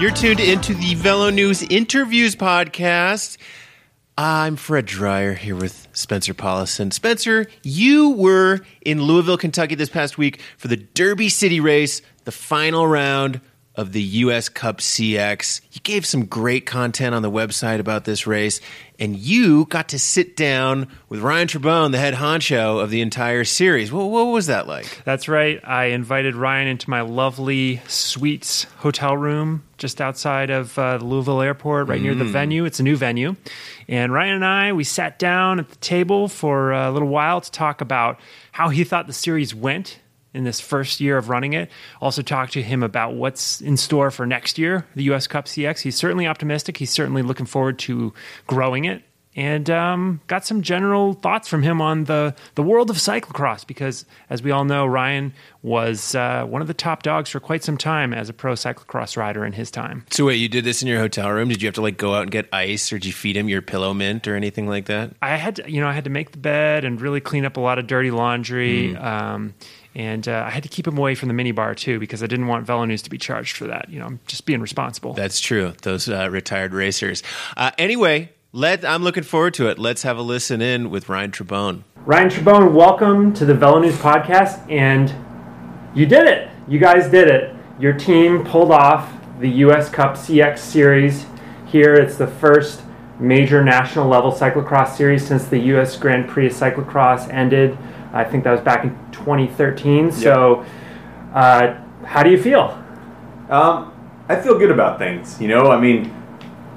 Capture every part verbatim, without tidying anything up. You're tuned into the Velo News Interviews Podcast. I'm Fred Dreyer here with Spencer Paulison. Spencer, you were in Louisville, Kentucky this past week for the Derby City race, the final round of the U S Cup C X. You gave some great content on the website about this race, and you got to sit down with Ryan Trebon, the head honcho of the entire series. What, what was that like? That's right. I invited Ryan into my lovely suites hotel room just outside of uh, the Louisville airport, right mm. near the venue. It's a new venue. And Ryan and I, we sat down at the table for a little while to talk about how he thought the series went in this first year of running it. Also talked to him about what's in store for next year, the U S Cup C X. He's certainly optimistic. He's certainly looking forward to growing it. And um, got some general thoughts from him on the, the world of cyclocross, because as we all know, Ryan was uh, one of the top dogs for quite some time as a pro cyclocross rider in his time. So wait, you did this in your hotel room? Did you have to like go out and get ice, or did you feed him your pillow mint or anything like that? I had to, you know, I had to make the bed and really clean up a lot of dirty laundry. Mm. Um, And uh, I had to keep him away from the minibar, too, because I didn't want Velo News to be charged for that. You know, I'm just being responsible. That's true. Those uh, retired racers. Uh, anyway, let I'm looking forward to it. Let's have a listen in with Ryan Trebon. Ryan Trebon, welcome to the Velo News Podcast. And you did it. You guys did it. Your team pulled off the U S Cup C X Series here. It's the first major national level cyclocross series since the U S Grand Prix of Cyclocross ended. I think that was back in twenty thirteen. So yep. uh, how do you feel? Um, I feel good about things. You know, I mean,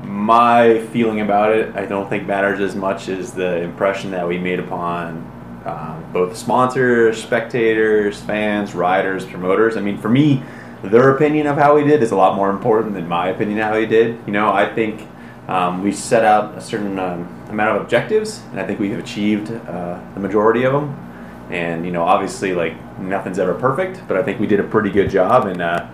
my feeling about it, I don't think matters as much as the impression that we made upon uh, both sponsors, spectators, fans, riders, promoters. I mean, for me, their opinion of how we did is a lot more important than my opinion of how we did. You know, I think um, we set out a certain um, amount of objectives, and I think we've achieved uh, the majority of them. And, you know, obviously, like, nothing's ever perfect, but I think we did a pretty good job. And, uh,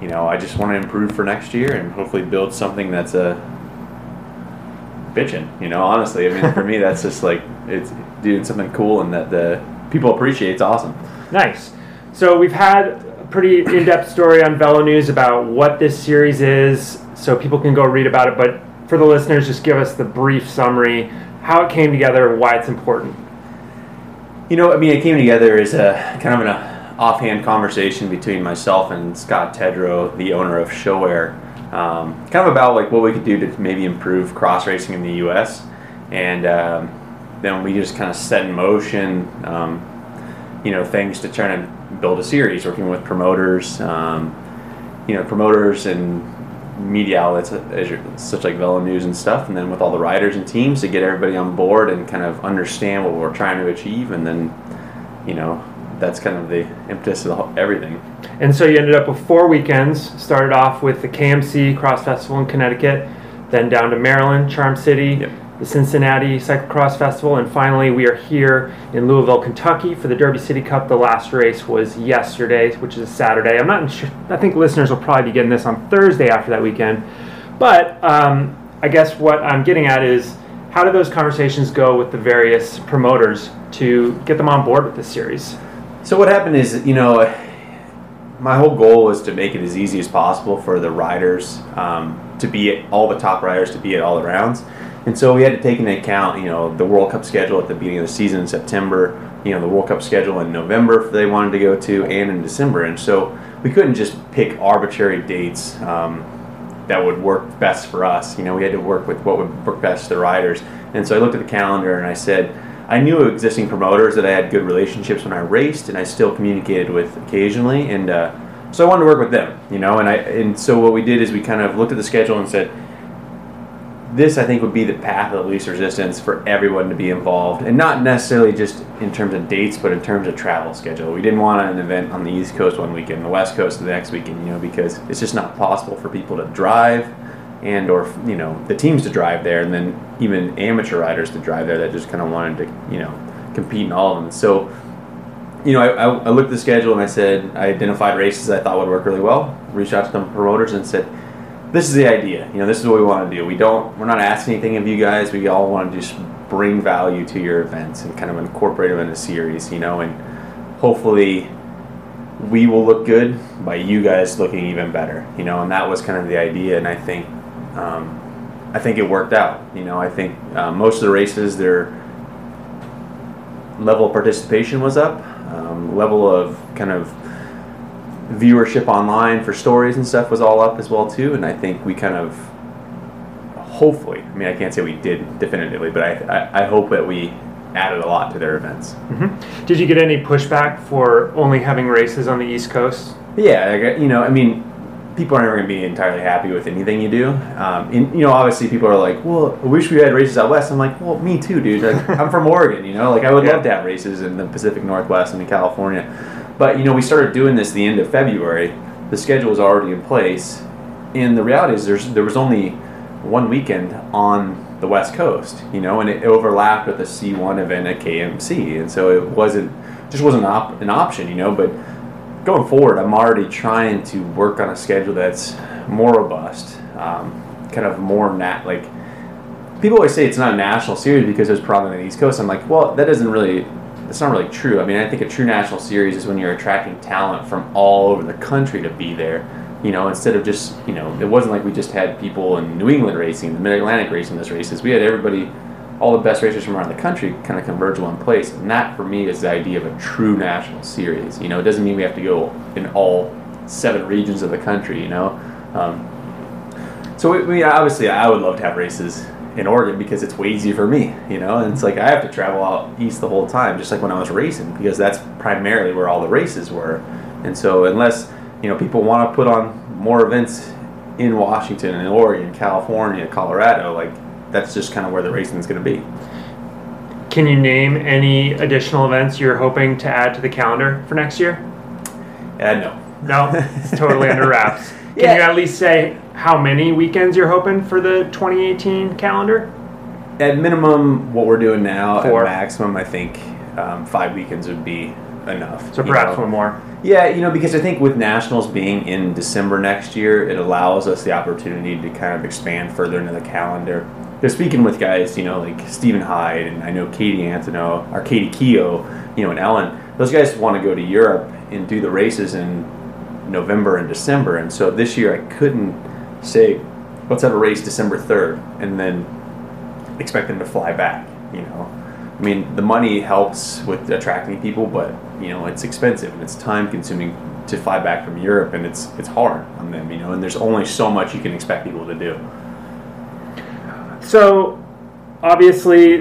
you know, I just want to improve for next year and hopefully build something that's a uh, bitchin', you know, honestly. I mean, for me, that's just, like, it's doing something cool and that the people appreciate. It's awesome. Nice. So we've had a pretty in-depth story on Velo News about what this series is, so people can go read about it. But for the listeners, just give us the brief summary, how it came together, why it's important. You know, I mean, it came together as a kind of an uh, offhand conversation between myself and Scott Tedrow, the owner of Showair, um, kind of about like what we could do to maybe improve cross racing in the U S. And um, then we just kind of set in motion, um, you know, things to try to build a series, working with promoters, um, you know, promoters and media outlets such like Velo News and stuff, and then with all the riders and teams to get everybody on board and kind of understand what we're trying to achieve. And then, you know, that's kind of the impetus of the whole, everything. And so you ended up with four weekends. Started off with the K M C Cross Festival in Connecticut, then down to Maryland, Charm City, yep. the Cincinnati Cyclocross Festival, and finally we are here in Louisville, Kentucky for the Derby City Cup. The last race was yesterday, which is a Saturday. I'm not sure. I think listeners will probably be getting this on Thursday after that weekend. But um, I guess what I'm getting at is, how do those conversations go with the various promoters to get them on board with this series? So what happened is, you know, my whole goal was to make it as easy as possible for the riders um, to be at all the top riders, to be at all the rounds. And so we had to take into account, you know, the World Cup schedule at the beginning of the season in September, you know, the World Cup schedule in November if they wanted to go to, and in December. And so we couldn't just pick arbitrary dates um, that would work best for us. You know, we had to work with what would work best for the riders. And so I looked at the calendar and I said, I knew existing promoters that I had good relationships when I raced and I still communicated with occasionally. And uh, so I wanted to work with them, you know. And I and so what we did is we kind of looked at the schedule and said, this, I think, would be the path of the least resistance for everyone to be involved, and not necessarily just in terms of dates, but in terms of travel schedule. We didn't want an event on the East Coast one weekend, the West Coast the next weekend, you know, because it's just not possible for people to drive and or, you know, the teams to drive there, and then even amateur riders to drive there that just kind of wanted to, you know, compete in all of them. So, you know, I, I looked at the schedule and I said, I identified races I thought would work really well, reached out to the promoters and said, this is the idea. You know, this is what we want to do. We don't, we're not asking anything of you guys. We all want to just bring value to your events and kind of incorporate them in a series, you know, and hopefully we will look good by you guys looking even better, you know, and that was kind of the idea. And I think, um, I think it worked out, you know. I think uh, most of the races, their level of participation was up, um, level of kind of viewership online for stories and stuff was all up as well too. And I think we kind of, hopefully, I mean, I can't say we did definitively, but I, I, I hope that we added a lot to their events. Mm-hmm. Did you get any pushback for only having races on the East Coast? Yeah, you know, I mean, people are never going to be entirely happy with anything you do. Um, and, you know, obviously people are like, well, I wish we had races out west. I'm like, well, me too, dude. Like, I'm from Oregon, you know. Like, I would yeah. love to have races in the Pacific Northwest and in California. But, you know, we started doing this the end of February. The schedule was already in place. And the reality is there's, there was only one weekend on the West Coast, you know, and it overlapped with a C one event at K M C. And so it wasn't, just wasn't op- an option, you know. But going forward, I'm already trying to work on a schedule that's more robust, um, kind of more nat. Like, people always say it's not a national series because there's probably on the East Coast. I'm like, well, that doesn't really, that's not really true. I mean, I think a true national series is when you're attracting talent from all over the country to be there, you know, instead of just, you know, it wasn't like we just had people in New England racing, the Mid-Atlantic racing those races. We had everybody, all the best racers from around the country kind of converge one place, and that for me is the idea of a true national series. You know, it doesn't mean we have to go in all seven regions of the country, you know. Um, so we, we obviously, I would love to have races in Oregon because it's way easier for me, you know, and it's like I have to travel out east the whole time, just like when I was racing, because that's primarily where all the races were. And so unless, you know, people want to put on more events in Washington and Oregon, California, Colorado, like, that's just kind of where the racing is going to be. Can you name any additional events you're hoping to add to the calendar for next year? Uh, no. No, it's totally under wraps. Can yeah. you at least say how many weekends you're hoping for the twenty eighteen calendar? At minimum, what we're doing now, Four. At maximum, I think um, five weekends would be enough. So perhaps know? one more. Yeah, you know, because I think with Nationals being in December next year, it allows us the opportunity to kind of expand further into the calendar. They're speaking with guys, you know, like Stephen Hyde, and I know Katie Antono, or Katie Keough, you know, and Ellen. Those guys want to go to Europe and do the races in November and December. And so this year I couldn't say, let's have a race December third and then expect them to fly back, you know. I mean, the money helps with attracting people, but, you know, it's expensive and it's time-consuming to fly back from Europe, and it's it's hard on them, you know, and there's only so much you can expect people to do. So, obviously,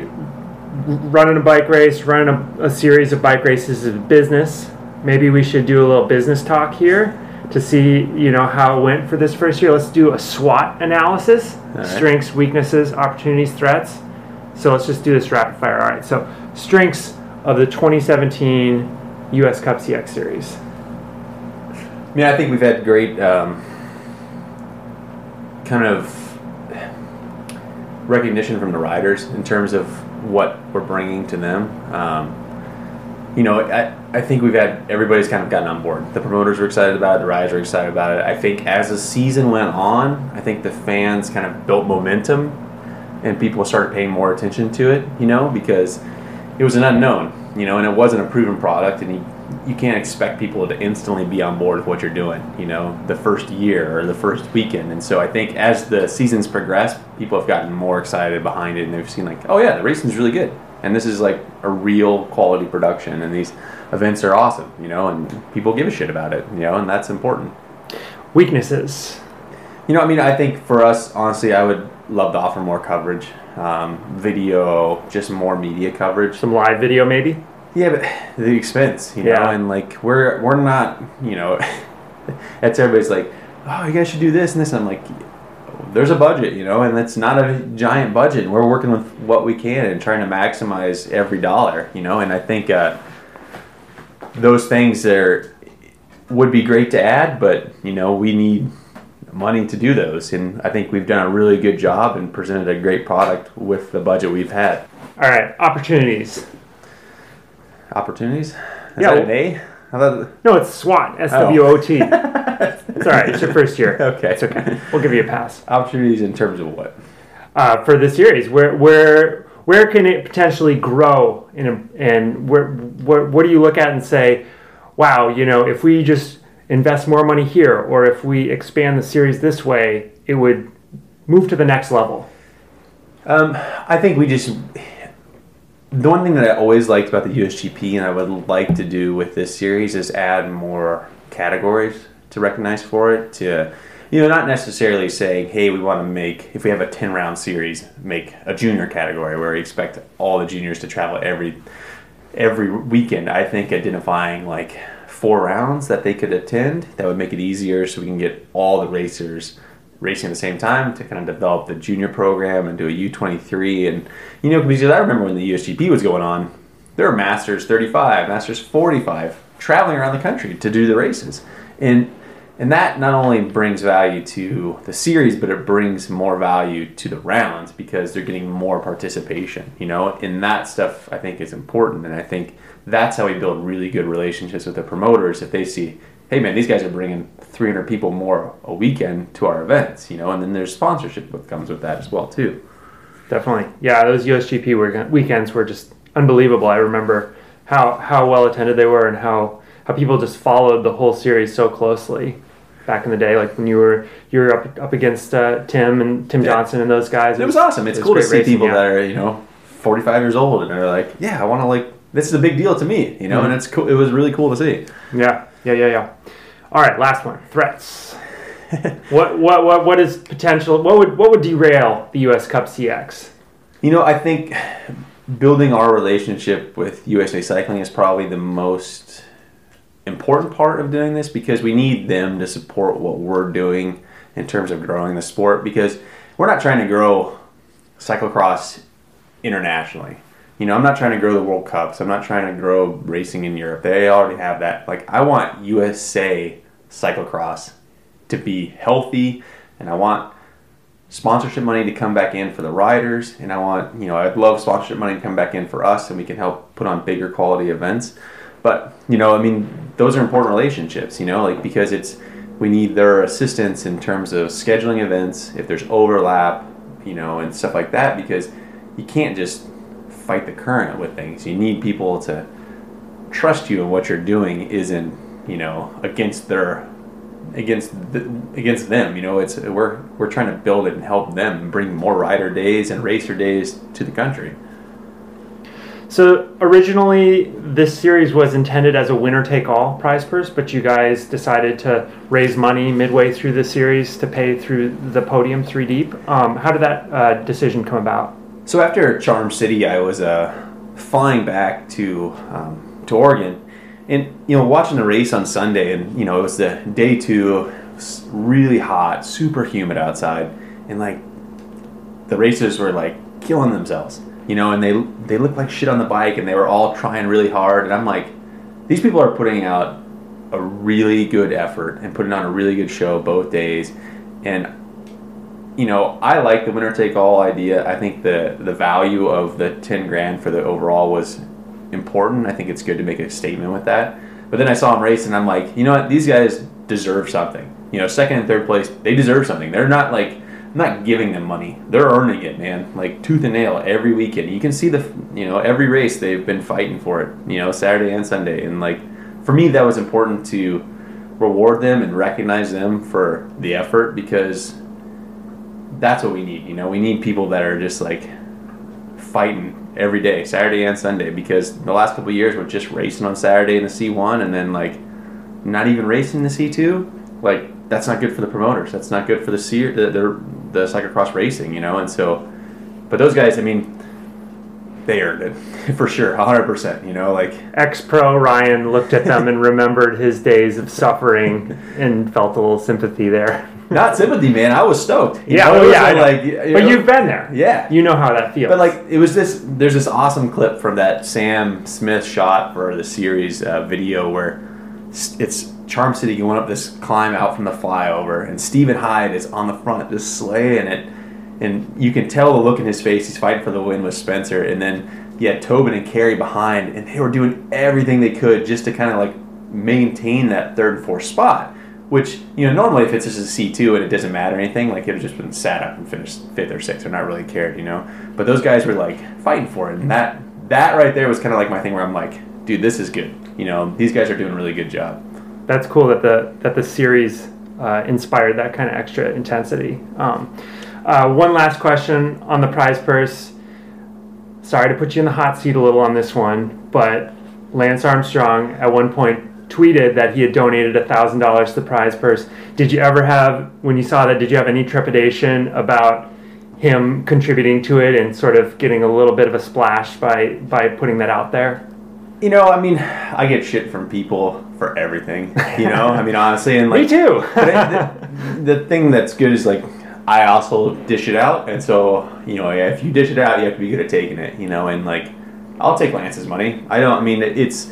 running a bike race, running a, a series of bike races is a business. Maybe we should do a little business talk here to see, you know, how it went for this first year. Let's do a SWOT analysis. All right. Strengths, weaknesses, opportunities, threats. So let's just do this rapid fire. All right, so strengths of the twenty seventeen U S Cup C X Series. I mean, I think we've had great um, kind of recognition from the riders in terms of what we're bringing to them. Um, you know, I, I think we've had, everybody's kind of gotten on board. The promoters were excited about it. The riders were excited about it. I think as the season went on, I think the fans kind of built momentum, and people started paying more attention to it, you know, because it was an unknown, you know, and it wasn't a proven product, and you, you can't expect people to instantly be on board with what you're doing, you know, the first year or the first weekend. And so I think as the seasons progress, people have gotten more excited behind it, and they've seen like, oh yeah, the racing's really good, and this is like a real quality production, and these events are awesome, you know, and people give a shit about it, you know, and that's important. Weaknesses. You know, I mean, I think for us, honestly, I would love to offer more coverage, um, video, just more media coverage. Some live video, maybe. Yeah, but the expense, you yeah. know, and like we're we're not, you know, that's everybody's like, oh, you guys should do this and this. And I'm like, there's a budget, you know, and it's not a giant budget. We're working with what we can and trying to maximize every dollar, you know. And I think uh, those things there would be great to add, but you know, we need money to do those, and I think we've done a really good job and presented a great product with the budget we've had. All right, opportunities. Opportunities? Is yeah, that an A? I thought... No, it's SWOT, S W O T. Oh. It's all right, it's your first year. Okay. It's okay. We'll give you a pass. Opportunities in terms of what? Uh, for the series, where where where can it potentially grow, in a, and where, where what do you look at and say, wow, you know, if we just invest more money here, or if we expand the series this way, it would move to the next level? Um, I think we just... The one thing that I always liked about the U S G P and I would like to do with this series is add more categories to recognize for it. To, you know, not necessarily saying, hey, we want to make, if we have a ten-round series, make a junior category where we expect all the juniors to travel every every weekend. I think identifying, like, four rounds that they could attend, that would make it easier so we can get all the racers racing at the same time to kind of develop the junior program and do a U twenty-three. And, you know, because I remember when the U S G P was going on, there were Masters thirty-five, Masters forty-five, traveling around the country to do the races. And and that not only brings value to the series, but it brings more value to the rounds because they're getting more participation, you know? And that stuff, I think, is important. And I think that's how we build really good relationships with the promoters if they see, hey, man, these guys are bringing three hundred people more a weekend to our events, you know, and then there's sponsorship that comes with that as well, too. Definitely. Yeah, those U S G P weekends were just unbelievable. I remember how, how well attended they were and how, how people just followed the whole series so closely back in the day, like when you were you were up, up against uh, Tim and Tim yeah. Johnson and those guys. It, it was awesome. It's it was cool to see racing, people yeah. that are, you know, forty-five years old and are like, yeah, I want to, like, this is a big deal to me, you know, mm-hmm. and it's cool. It was really cool to see. Yeah, yeah, yeah, yeah. All right, last one. Threats. what what what what is potential? What would what would derail the U S Cup C X? You know, I think building our relationship with U S A Cycling is probably the most important part of doing this because we need them to support what we're doing in terms of growing the sport because we're not trying to grow cyclocross internationally. You know, I'm not trying to grow the World Cups. I'm not trying to grow racing in Europe. They already have that. Like, I want U S A cyclocross to be healthy, and I want sponsorship money to come back in for the riders, and I want, you know, I'd love sponsorship money to come back in for us, and we can help put on bigger quality events. But, you know, I mean, those are important relationships, you know, like, because it's, we need their assistance in terms of scheduling events, if there's overlap, you know, and stuff like that, because you can't just fight the current with things. You need people to trust you in what you're doing isn't, you know, against their against the, against them, you know. It's we're we're trying to build it and help them and bring more rider days and racer days to the country. So originally this series was intended as a winner take all prize purse, but you guys decided to raise money midway through the series to pay through the podium three deep. Um, how did that uh, decision come about? So after Charm City, I was uh, flying back to um, to Oregon, and, you know, watching the race on Sunday, and, you know, it was the day two, it was really hot, super humid outside, and, like, the racers were, like, killing themselves, you know, and they they looked like shit on the bike, and they were all trying really hard, and I'm like, these people are putting out a really good effort and putting on a really good show both days, and, you know, I like the winner-take-all idea. I think the, the value of the ten grand for the overall was important. I think it's good to make a statement with that. But then I saw him race, and I'm like, you know what? These guys deserve something. You know, second and third place, they deserve something. They're not, like, I'm not giving them money. They're earning it, man, like tooth and nail every weekend. You can see the, you know, every race they've been fighting for it, you know, Saturday and Sunday. And, like, for me, that was important to reward them and recognize them for the effort because – that's what we need, you know. We need people that are just, like, fighting every day, Saturday and Sunday, because the last couple of years we're just racing on Saturday in the C one and then, like, not even racing the C two. Like, that's not good for the promoters. That's not good for the C- the, the, the cyclocross racing, you know. And so, but those guys, I mean, they earned it, for sure, one hundred percent, you know, like... Ex-pro Ryan looked at them and remembered his days of suffering and felt a little sympathy there. Not sympathy, man. I was stoked. You yeah, know, oh, yeah. I like, you know, but you've been there. Yeah. You know how that feels. But, like, it was this... There's this awesome clip from that Sam Smith shot for the series uh, video where it's Charm City going up this climb out from the flyover, and Stephen Hyde is on the front just slaying it. And you can tell the look in his face. He's fighting for the win with Spencer. And then you had Tobin and Carey behind, and they were doing everything they could just to kind of, like, maintain that third and fourth spot, which, you know, normally if it's just a C two and it doesn't matter or anything, like, it would have just been sat up and finished fifth or sixth or not really cared, you know. But those guys were, like, fighting for it. And that, that right there was kind of like my thing where I'm like, dude, this is good. You know, these guys are doing a really good job. That's cool that the that the series uh, inspired that kind of extra intensity. Um, uh, one last question on the prize purse. Sorry to put you in the hot seat a little on this one, but Lance Armstrong at one point tweeted that he had donated one thousand dollars to the prize purse. Did you ever have, when you saw that, did you have any trepidation about him contributing to it and sort of getting a little bit of a splash by, by putting that out there? You know, I mean, I get shit from people for everything, you know? I mean, honestly. And like, me too. the, the thing that's good is, like, I also dish it out. And so, you know, yeah, if you dish it out, you have to be good at taking it, you know? And, like, I'll take Lance's money. I don't, I mean, it's...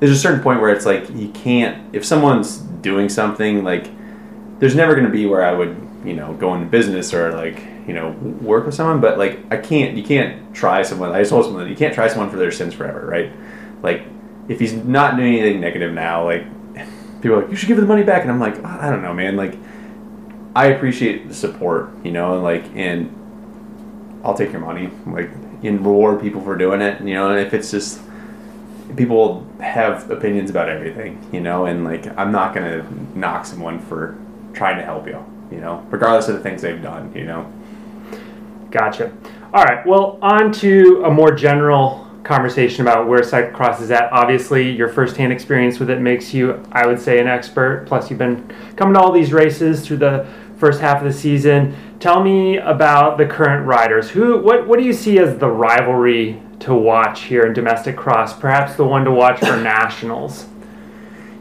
There's a certain point where it's, like, you can't... If someone's doing something, like, there's never going to be where I would... you know, go into business or like, you know, work with someone, but like, I can't, you can't try someone, I just told someone, you can't try someone for their sins forever, right? Like, if he's not doing anything negative now, like, people are like, you should give the money back, and I'm like, oh, I don't know, man, like, I appreciate the support, you know, and like, and I'll take your money, like, and reward people for doing it, you know, and if it's just, people have opinions about everything, you know, and like, I'm not going to knock someone for trying to help you. You know, regardless of the things they've done, you know. Gotcha. All right. Well, on to a more general conversation about where cyclocross is at. Obviously, your firsthand experience with it makes you, I would say, an expert. Plus, you've been coming to all these races through the first half of the season. Tell me about the current riders. Who? What? What do you see as the rivalry to watch here in domestic cross? Perhaps the one to watch for nationals.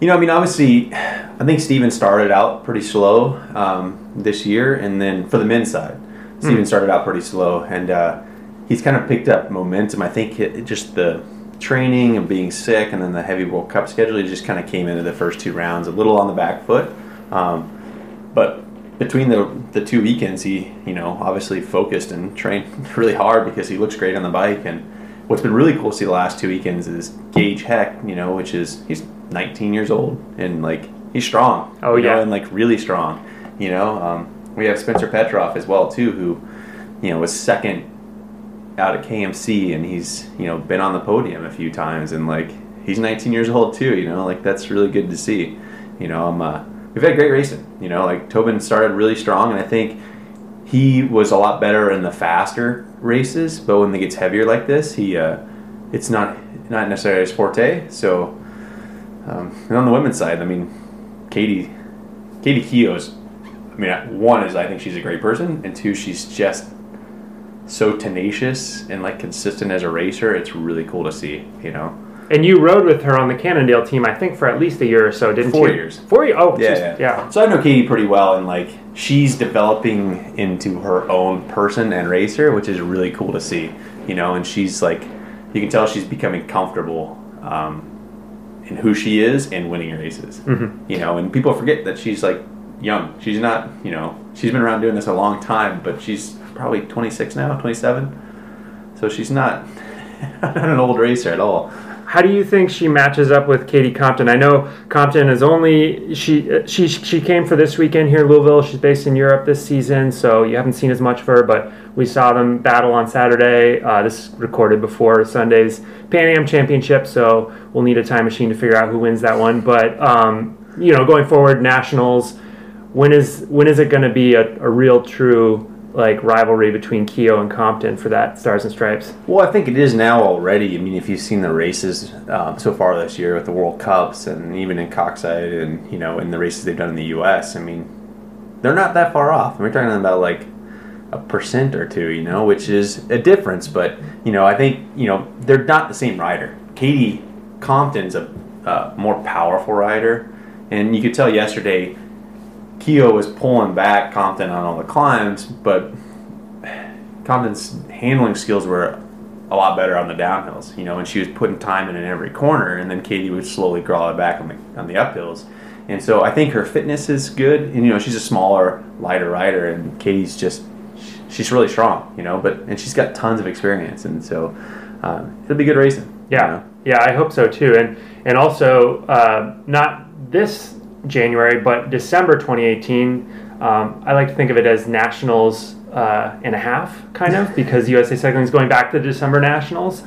You know, I mean, obviously, I think Stephen started out pretty slow um, this year, and then for the men's side, Stephen mm. started out pretty slow, and uh, he's kind of picked up momentum. I think it, just the training and being sick, and then the heavy World Cup schedule, he just kind of came into the first two rounds a little on the back foot. Um, but between the the two weekends, he, you know, obviously focused and trained really hard because he looks great on the bike. And what's been really cool to see the last two weekends is Gage Heck, you know, which is he's nineteen years old, and like he's strong. Oh yeah, know, and like really strong. You know, um, we have Spencer Petrov as well too, who, you know, was second out at K M C, and he's, you know, been on the podium a few times, and like he's nineteen years old too. You know, like that's really good to see. You know, um, uh, we've had great racing. You know, like Tobin started really strong, and I think he was a lot better in the faster races, but when it gets heavier like this, he uh, it's not not necessarily his forte. So. Um, and on the women's side, I mean, Katie, Katie Keough, I mean, one is I think she's a great person, and two, she's just so tenacious and like consistent as a racer. It's really cool to see, you know. And you rode with her on the Cannondale team, I think, for at least a year or so, didn't you? Four years. Four years. Oh, yeah, yeah. yeah. So I know Katie pretty well, and like she's developing into her own person and racer, which is really cool to see, you know. And she's like, you can tell she's becoming comfortable. Um, and who she is and winning races, mm-hmm. you know, and people forget that she's like young. She's not, you know, she's been around doing this a long time, but she's probably twenty-six now, twenty-seven. So she's not, not an old racer at all. How do you think she matches up with Katie Compton? I know Compton is only, she she she came for this weekend here in Louisville. She's based in Europe this season, so you haven't seen as much of her, but we saw them battle on Saturday. Uh, this is recorded before Sunday's Pan Am Championship, so we'll need a time machine to figure out who wins that one. But, um, you know, going forward, nationals, when is when is it going to be a, a real true... like rivalry between Keough and Compton for that Stars and Stripes? Well, I think it is now already. I mean, if you've seen the races um, so far this year with the World Cups and even in Koksijde and, you know, in the races they've done in the U S, I mean, they're not that far off. We're talking about like a percent or two, you know, which is a difference. But, you know, I think, you know, they're not the same rider. Katie Compton's a uh, more powerful rider. And you could tell yesterday, Keough was pulling back Compton on all the climbs, but Compton's handling skills were a lot better on the downhills, you know, and she was putting time in in every corner, and then Katie would slowly crawl it back on the, on the uphills. And so I think her fitness is good, and, you know, she's a smaller, lighter rider, and Katie's just, she's really strong, you know, but, and she's got tons of experience, and so uh, it'll be good racing. Yeah, you know? Yeah, I hope so, too, and, and also uh, not this January, but December twenty eighteen, um, I like to think of it as nationals uh, and a half, kind of, because U S A Cycling is going back to the December nationals.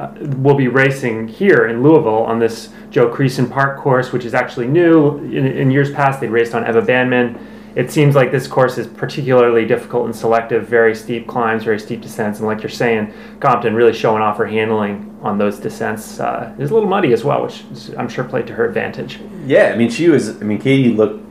uh, will be racing here in Louisville on this Joe Creason Park course, which is actually new. In, in years past, they raced on Eva Bandman. It seems like this course is particularly difficult and selective, very steep climbs, very steep descents, and like you're saying, Compton really showing off her handling on those descents. Uh, it was a little muddy as well, which I'm sure played to her advantage. Yeah, I mean, she was, I mean, Katie looked,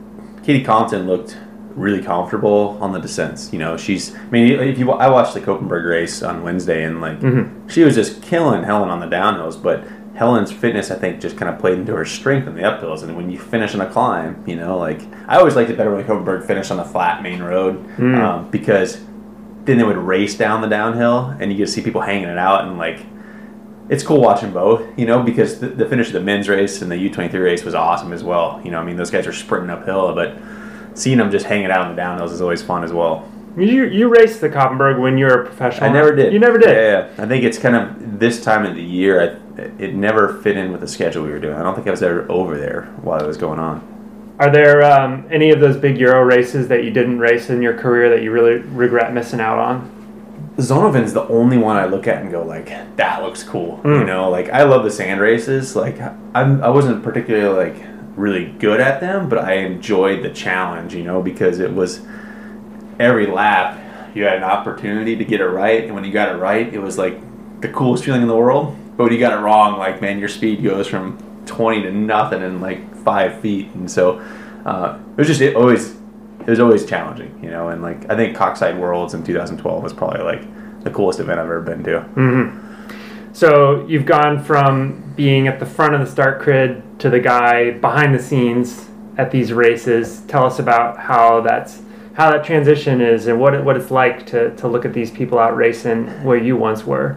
Katie Compton looked really comfortable on the descents. You know, she's, I mean, if you, I watched the Koppenberg race on Wednesday, and like, mm-hmm. she was just killing Helen on the downhills, but Helen's fitness, I think, just kind of played into her strength in the uphills. And when you finish on a climb, you know, like, I always liked it better when Koppenberg finished on the flat main road, mm. um, because then they would race down the downhill, and you could see people hanging it out, and, like, it's cool watching both, you know, because the, the finish of the men's race and the U twenty-three race was awesome as well. You know, I mean, those guys are sprinting uphill, but seeing them just hanging out on the downhills is always fun as well. You you raced the Koppenberg when you were a professional. I never did. You never did? Yeah, yeah. I think it's kind of this time of the year, I, it never fit in with the schedule we were doing. I don't think I was ever over there while it was going on. Are there um, any of those big Euro races that you didn't race in your career that you really regret missing out on? Zonovan's the only one I look at and go, like, that looks cool. Mm. You know, like, I love the sand races. Like, I'm, I wasn't particularly, like, really good at them, but I enjoyed the challenge, you know, because it was... Every lap, you had an opportunity to get it right, and when you got it right, it was like the coolest feeling in the world. But when you got it wrong, like, man, your speed goes from twenty to nothing in like five feet, and so uh, it was just it always it was always challenging, you know. And like, I think Koksijde Worlds in two thousand twelve was probably like the coolest event I've ever been to. Mm-hmm. So you've gone from being at the front of the start grid to the guy behind the scenes at these races. Tell us about how that's. How that transition is, and what it, what it's like to, to look at these people out racing where you once were.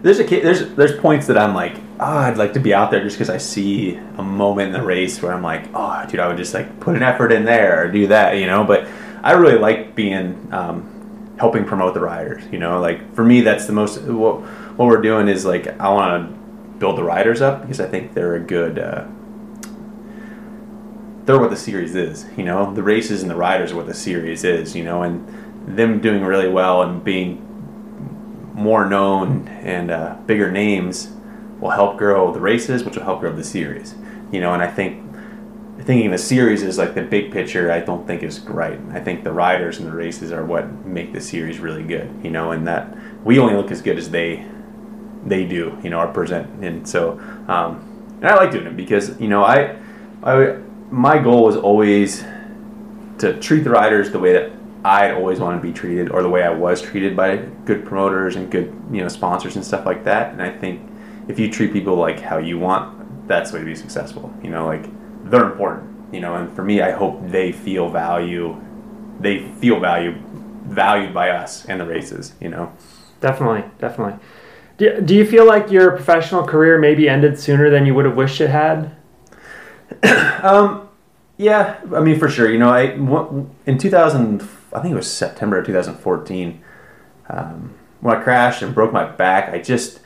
There's a there's there's points that I'm like, oh, I'd like to be out there just because I see a moment in the race where I'm like, oh, dude, I would just like put an effort in there or do that, you know. But I really like being um, helping promote the riders, you know. Like for me, that's the most what what we're doing is like I want to build the riders up because I think they're a good. Uh, They're what the series is, you know. The races and the riders are what the series is, you know, and them doing really well and being more known and uh, bigger names will help grow the races, which will help grow the series, you know. And I think thinking the series is like the big picture, I don't think is right. I think the riders and the races are what make the series really good, you know, and that we only look as good as they they do, you know, or present. And so, um, and I like doing it because, you know, I I. my goal was always to treat the riders the way that I always wanted to be treated, or the way I was treated by good promoters and good, you know, sponsors and stuff like that. And I think if you treat people like how you want, that's the way to be successful. You know, like they're important. You know, and for me, I hope they feel value. They feel value, valued by us and the races. You know, definitely, definitely. Do Do you feel like your professional career maybe ended sooner than you would have wished it had? um, yeah, I mean, for sure. You know, I in two thousand, I think it was September of twenty fourteen, um, when I crashed and broke my back. I just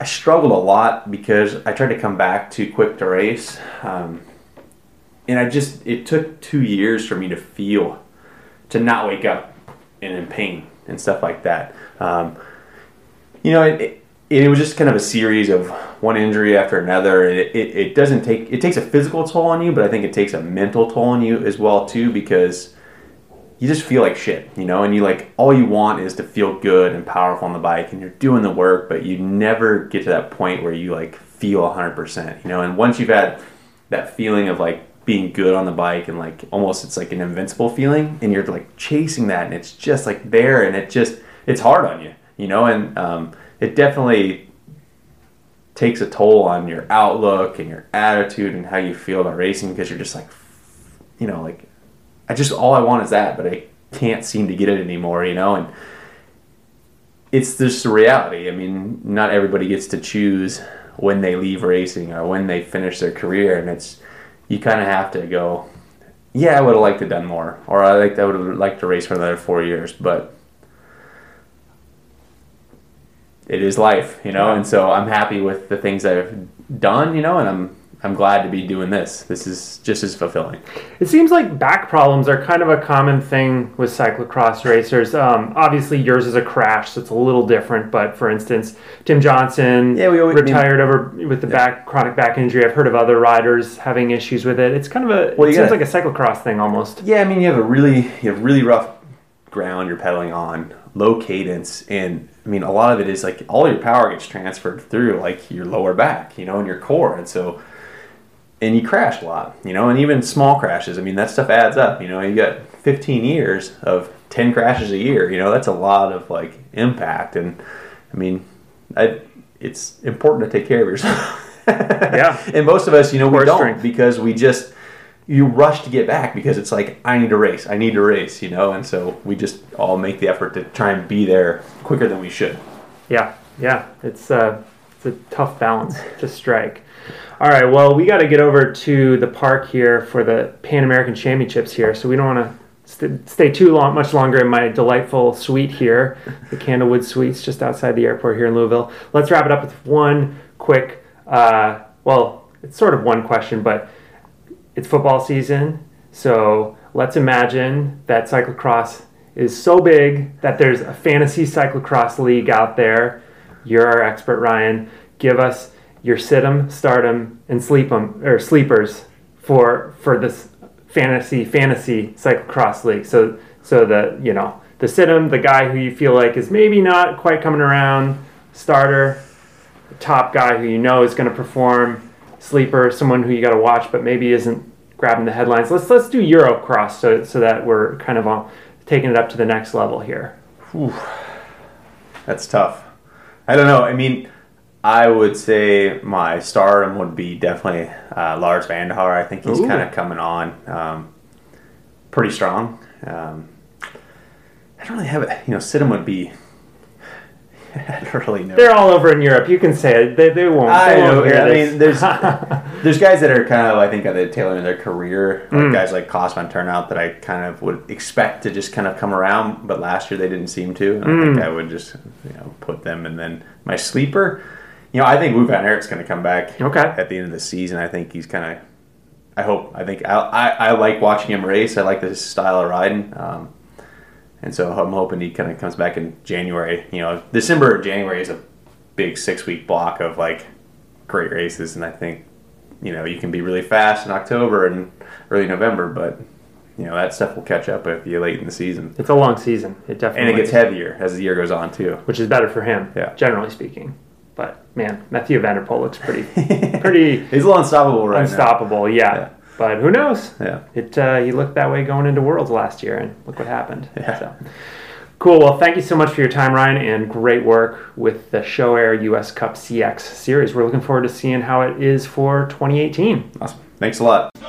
I struggled a lot because I tried to come back too quick to race, um, and I just it took two years for me to feel to not wake up and in pain and stuff like that. Um, you know, it. it It was just kind of a series of one injury after another. It, it, it doesn't take it takes a physical toll on you, but I think it takes a mental toll on you as well too, because you just feel like shit, you know. And you like all you want is to feel good and powerful on the bike, and you're doing the work, but you never get to that point where you like feel one hundred percent, you know. And once you've had that feeling of like being good on the bike and like almost it's like an invincible feeling, and you're like chasing that, and it's just like there, and it just it's hard on you, you know. And um, it definitely takes a toll on your outlook and your attitude and how you feel about racing, because you're just like, you know, like, I just, all I want is that, but I can't seem to get it anymore, you know. And it's just the reality. I mean, not everybody gets to choose when they leave racing or when they finish their career, and it's, you kind of have to go, yeah, I would have liked to have done more, or I like I would have liked to race for another four years, but it is life, you know. And so I'm happy with the things I've done, you know, and I'm I'm glad to be doing this. This is just as fulfilling. It seems like back problems are kind of a common thing with cyclocross racers. Um, obviously, yours is a crash, so it's a little different. But for instance, Tim Johnson yeah, we always, retired we, over with the yeah. back chronic back injury. I've heard of other riders having issues with it. It's kind of a well, it seems gotta, like a cyclocross thing almost. Yeah, I mean you have a really you have really rough ground you're pedaling on, low cadence, and I mean a lot of it is like all your power gets transferred through like your lower back, you know, and your core, and so. And you crash a lot, you know, and even small crashes. I mean, that stuff adds up, you know. You got fifteen years of ten crashes a year, you know. That's a lot of, like, impact. And, I mean, I, it's important to take care of yourself. Yeah. And most of us, you know, we don't because we just, you rush to get back because it's like, I need to race, I need to race, you know. And so we just all make the effort to try and be there quicker than we should. Yeah, yeah. It's, uh, it's a tough balance to strike. All right, well, we got to get over to the park here for the Pan American Championships here, so we don't want to st- stay too long, much longer in my delightful suite here, the Candlewood Suites, just outside the airport here in Louisville. Let's wrap it up with one quick, uh, well, it's sort of one question, but it's football season, so let's imagine that cyclocross is so big that there's a fantasy cyclocross league out there. You're our expert, Ryan. Give us your sit 'em, start 'em, and sleep 'em, or sleepers for for this fantasy fantasy cyclocross league. So so the you know the sit 'em, the guy who you feel like is maybe not quite coming around, starter, the top guy who you know is going to perform, sleeper, someone who you got to watch but maybe isn't grabbing the headlines. Let's let's do Eurocross so so that we're kind of all taking it up to the next level here. Whew. That's tough. I don't know. I mean. I would say my stardom would be definitely uh, Lars van der Haar. I think he's kind of coming on um, pretty strong. Um, I don't really have it. You know, Sidham would be... I don't really know. They're all over in Europe. You can say it. They, they won't. I they know. Won't hear I this. mean, there's there's guys that are kind of, I think, at the tail end of their career. Like mm. Guys like Koss van Turnhout that I kind of would expect to just kind of come around, but last year they didn't seem to. And mm. I think I would just you know put them. And then my sleeper... You know, I think Wout van Aert's going to come back okay. at the end of the season. I think he's kind of, I hope, I think, I, I I like watching him race. I like this style of riding. Um, and so I'm hoping he kind of comes back in January. You know, December or January is a big six-week block of, like, great races. And I think, you know, you can be really fast in October and early November, but... You know, that stuff will catch up if you're late in the season. It's a long season. It definitely And it gets heavier as the year goes on, too. Which is better for him, yeah. generally speaking. But, man, Mathieu van der Poel looks pretty... pretty He's a little unstoppable right unstoppable, now. Unstoppable, yeah. yeah. But who knows? Yeah. It, uh, he looked that way going into Worlds last year, and look what happened. Yeah. So. Cool. Well, thank you so much for your time, Ryan, and great work with the Showair U S Cup C X series. We're looking forward to seeing how it is for twenty eighteen. Awesome. Thanks a lot.